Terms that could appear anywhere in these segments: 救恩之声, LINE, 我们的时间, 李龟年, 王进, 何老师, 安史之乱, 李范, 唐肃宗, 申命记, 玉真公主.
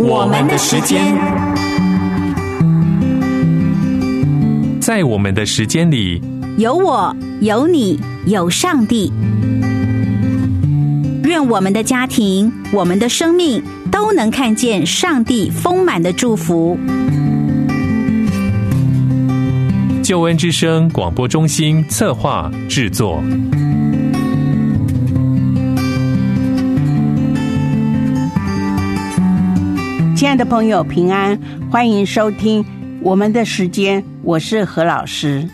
我们的时间，在我们的时间里，有我，有你，有上帝。愿我们的家庭，我们的生命都能看见上帝丰满的祝福。救恩之声广播中心策划制作。亲爱的朋友，平安，欢迎收听我们的时间，我是何老师。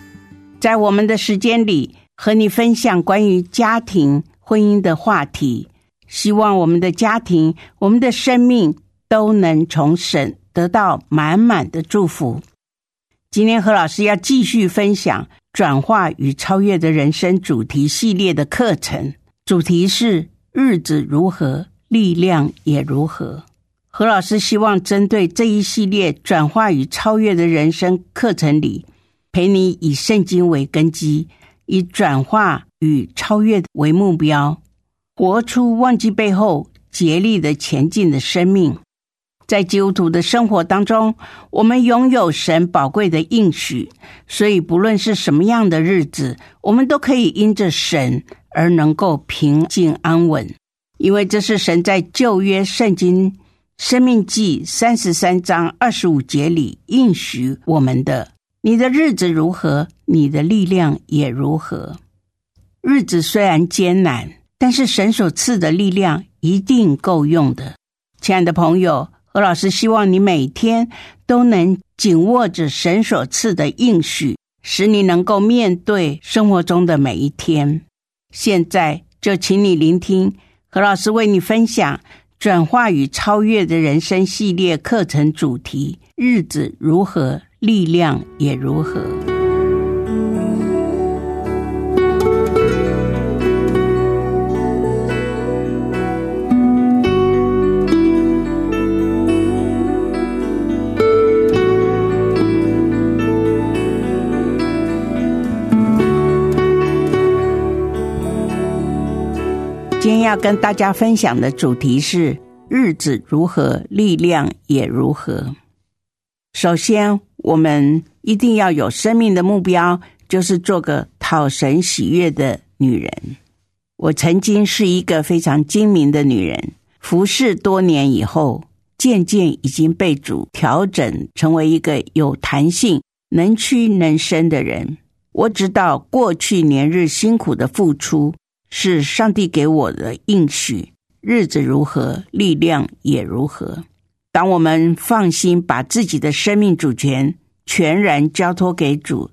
在我们的时间里，和你分享关于家庭、婚姻的话题，希望我们的家庭、我们的生命都能从神得到满满的祝福。今天何老师要继续分享转化与超越的人生主题系列的课程，主题是日子如何，力量也如何。何老师希望针对这一系列转化与超越的人生课程里，陪你以圣经为根基，以转化与超越为目标，活出忘记背后，竭力的前进的生命。在基督徒的生活当中，我们拥有神宝贵的应许，所以不论是什么样的日子，我们都可以因着神而能够平静安稳，因为这是神在旧约圣经申命记33章25节里应许我们的。你的日子如何，你的力量也如何。日子虽然艰难，但是神所赐的力量一定够用的。亲爱的朋友，何老师希望你每天都能紧握着神所赐的应许，使你能够面对生活中的每一天。现在就请你聆听何老师为你分享转化与超越的人生系列课程主题，日子如何，力量也如何。今天要跟大家分享的主题是日子如何，力量也如何。首先，我们一定要有生命的目标，就是做个讨神喜悦的女人。我曾经是一个非常精明的女人，服侍多年以后，渐渐已经被主调整成为一个有弹性、能屈能伸的人。我知道过去年日辛苦的付出是上帝给我的应许，日子如何，力量也如何。当我们放心把自己的生命主权全然交托给主，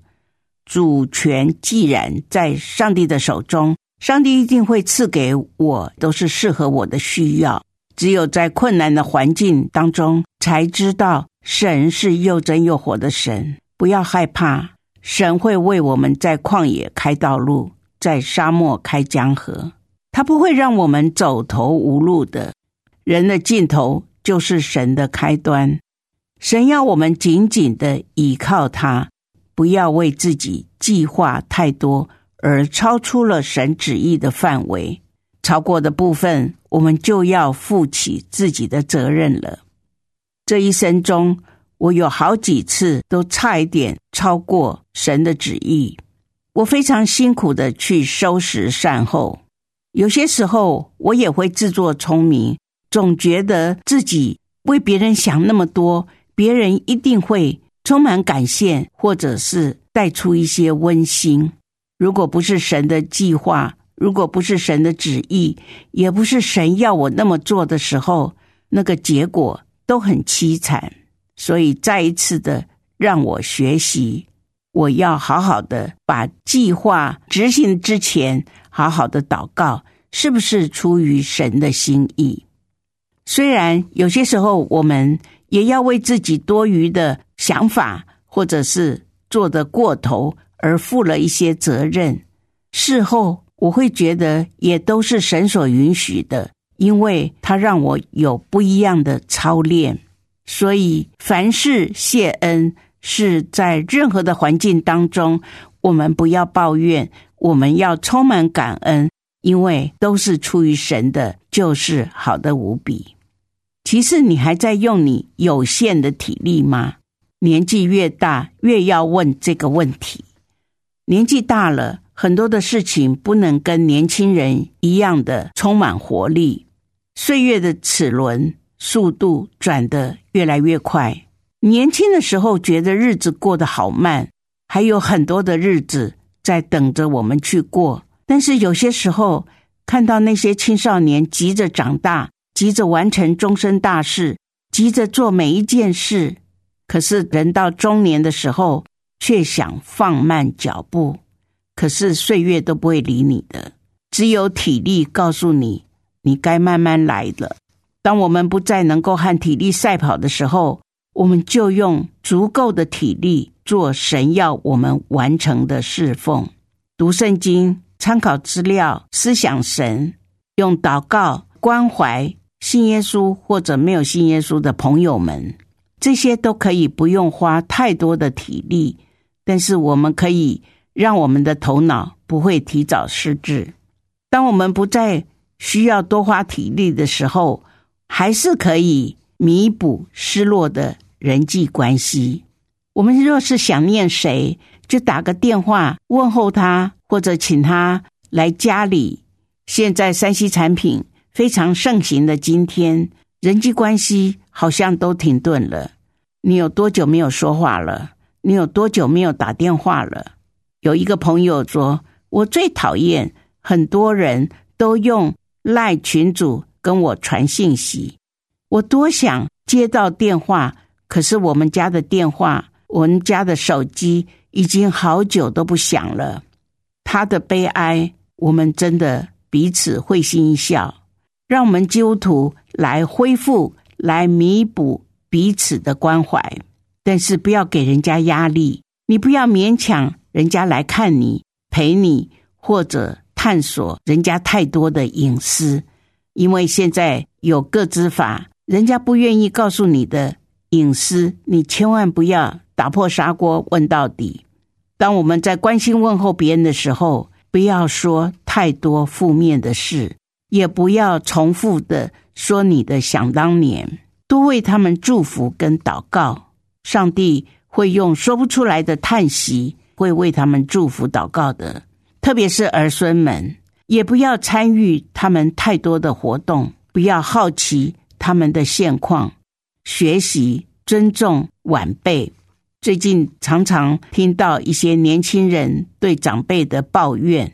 主权既然在上帝的手中，上帝一定会赐给我都是适合我的需要。只有在困难的环境当中，才知道神是又真又活的神。不要害怕，神会为我们在旷野开道路，在沙漠开江河，他不会让我们走投无路的。人的尽头就是神的开端，神要我们紧紧的倚靠他，不要为自己计划太多而超出了神旨意的范围，超过的部分我们就要负起自己的责任了。这一生中，我有好几次都差一点超过神的旨意，我非常辛苦的去收拾善后。有些时候我也会自作聪明，总觉得自己为别人想那么多，别人一定会充满感谢，或者是带出一些温馨。如果不是神的计划，如果不是神的旨意，也不是神要我那么做的时候，那个结果都很凄惨。所以再一次的让我学习，我要好好的把计划执行之前好好的祷告，是不是出于神的心意。虽然有些时候我们也要为自己多余的想法或者是做得过头而负了一些责任，事后我会觉得也都是神所允许的，因为他让我有不一样的操练。所以凡事谢恩，是在任何的环境当中，我们不要抱怨，我们要充满感恩，因为都是出于神的，就是好的无比。其实你还在用你有限的体力吗？年纪越大，越要问这个问题。年纪大了，很多的事情不能跟年轻人一样的充满活力。岁月的齿轮速度转得越来越快。年轻的时候觉得日子过得好慢，还有很多的日子在等着我们去过。但是有些时候，看到那些青少年急着长大，急着完成终身大事，急着做每一件事，可是人到中年的时候，却想放慢脚步，可是岁月都不会理你的，只有体力告诉你，你该慢慢来了。当我们不再能够和体力赛跑的时候，我们就用足够的体力做神要我们完成的侍奉。读圣经，参考资料，思想神，用祷告关怀信耶稣或者没有信耶稣的朋友们，这些都可以不用花太多的体力，但是我们可以让我们的头脑不会提早失智。当我们不再需要多花体力的时候，还是可以弥补失落的人际关系。我们若是想念谁，就打个电话问候他，或者请他来家里。现在3C产品非常盛行的今天，人际关系好像都停顿了。你有多久没有说话了？你有多久没有打电话了？有一个朋友说，我最讨厌很多人都用 LINE 群组跟我传信息。我多想接到电话，可是我们家的电话，我们家的手机已经好久都不响了。他的悲哀，我们真的彼此会心一笑。让我们基督徒来恢复，来弥补彼此的关怀，但是不要给人家压力，你不要勉强人家来看你、陪你，或者探索人家太多的隐私，因为现在有个资法，人家不愿意告诉你的隐私，你千万不要打破砂锅问到底。当我们在关心问候别人的时候，不要说太多负面的事，也不要重复的说你的想当年，多为他们祝福跟祷告。上帝会用说不出来的叹息，会为他们祝福祷告的。特别是儿孙们，也不要参与他们太多的活动，不要好奇他们的现况，学习尊重晚辈。最近常常听到一些年轻人对长辈的抱怨，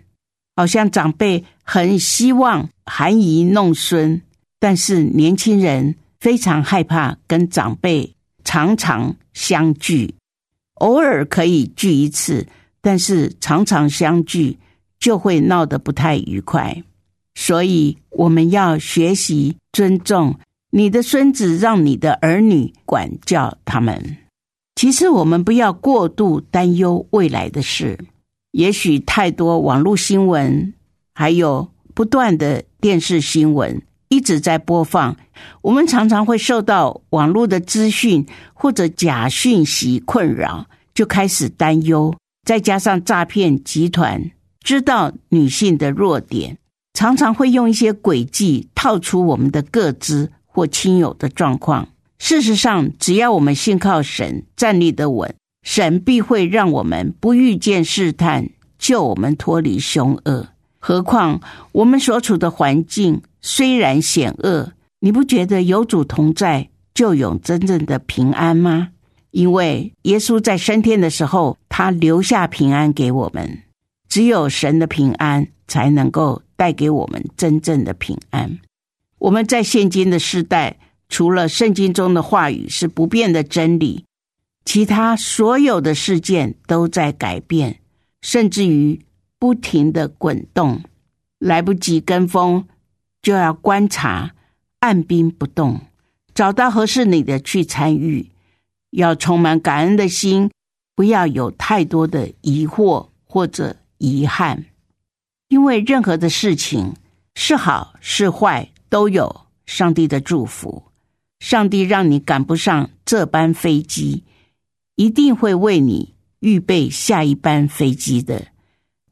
好像长辈很希望含饴弄孙，但是年轻人非常害怕跟长辈常常相聚。偶尔可以聚一次，但是常常相聚就会闹得不太愉快。所以我们要学习尊重你的孙子，让你的儿女管教他们。其实我们不要过度担忧未来的事，也许太多网络新闻，还有不断的电视新闻一直在播放，我们常常会受到网络的资讯或者假讯息困扰，就开始担忧。再加上诈骗集团知道女性的弱点，常常会用一些诡计套出我们的个资或亲友的状况。事实上，只要我们信靠神，站立得稳，神必会让我们不遇见试探，救我们脱离凶恶。何况我们所处的环境虽然险恶，你不觉得有主同在就有真正的平安吗？因为耶稣在升天的时候，他留下平安给我们。只有神的平安才能够带给我们真正的平安。我们在现今的世代，除了圣经中的话语是不变的真理，其他所有的事件都在改变，甚至于不停地滚动，来不及跟风，就要观察，按兵不动，找到合适你的去参与，要充满感恩的心，不要有太多的疑惑或者遗憾，因为任何的事情，是好是坏，都有上帝的祝福。上帝让你赶不上这班飞机，一定会为你预备下一班飞机的。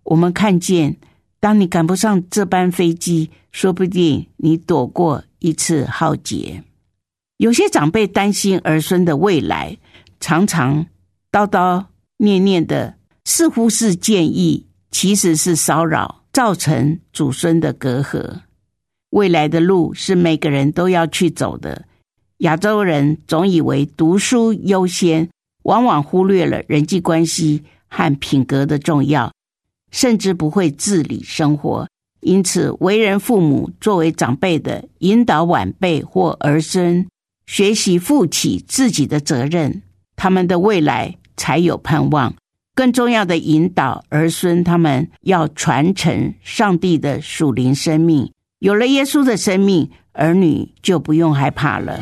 我们看见，当你赶不上这班飞机，说不定你躲过一次浩劫。有些长辈担心儿孙的未来，常常叨叨念念的，似乎是建议，其实是骚扰，造成祖孙的隔阂。未来的路是每个人都要去走的，亚洲人总以为读书优先，往往忽略了人际关系和品格的重要，甚至不会自理生活。因此，为人父母，作为长辈的，引导晚辈或儿孙学习负起自己的责任，他们的未来才有盼望。更重要的，引导儿孙他们要传承上帝的属灵生命。有了耶稣的生命，儿女就不用害怕了。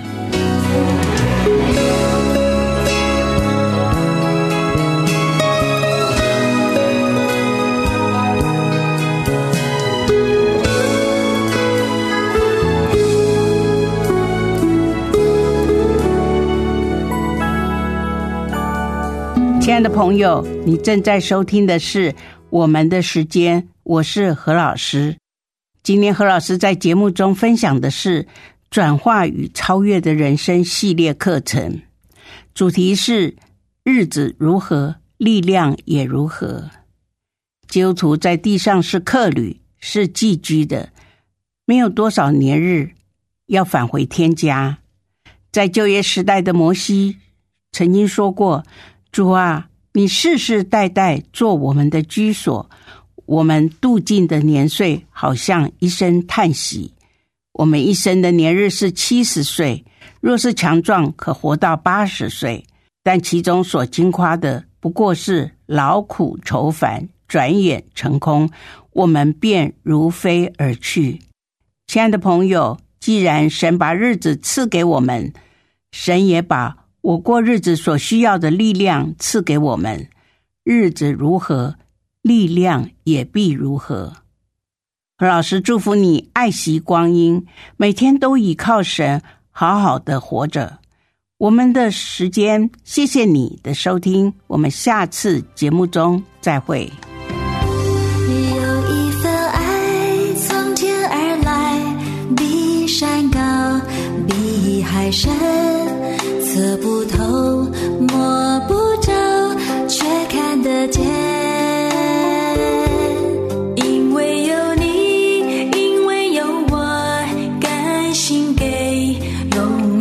亲爱的朋友，你正在收听的是《我们的时间》，我是何老师。今天何老师在节目中分享的是转化与超越的人生系列课程，主题是日子如何，力量也如何。基督徒在地上是客旅，是寄居的，没有多少年日要返回天家。在旧约时代的摩西曾经说过，主啊，你世世代代做我们的居所，我们度尽的年岁好像一声叹息，我们一生的年日是70岁，若是强壮可活到80岁，但其中所经夸的不过是劳苦愁烦，转眼成空，我们便如飞而去。亲爱的朋友，既然神把日子赐给我们，神也把我过日子所需要的力量赐给我们。日子如何，力量也必如何。何老师祝福你爱惜光阴，每天都倚靠神，好好的活着。我们的时间，谢谢你的收听，我们下次节目中再会。有一份爱从天而来，比山高，比海深，测不透，摸不着，却看得见。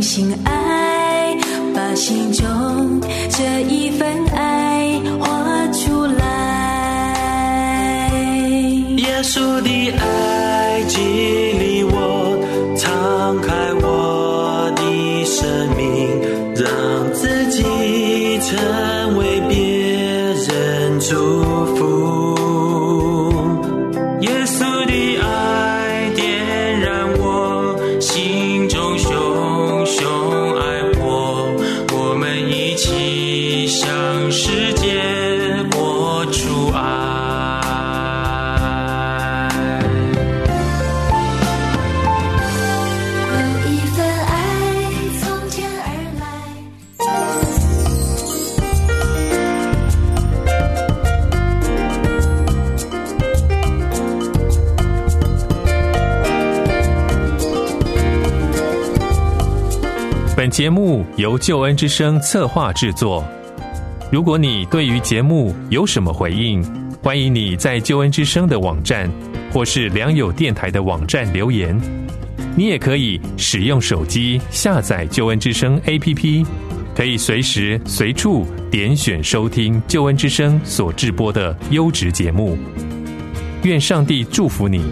心爱，把心中这一份爱活出来。耶稣的爱激励我，敞开我的生命，让自己成为别人祝福。耶稣的爱点燃我心中熊爱火，我们一起向世界活出爱。有一份爱从天而来。本节目由救恩之声策划制作。如果你对于节目有什么回应，欢迎你在救恩之声的网站或是良友电台的网站留言。你也可以使用手机下载救恩之声 APP， 可以随时随处点选收听救恩之声所制播的优质节目。愿上帝祝福你。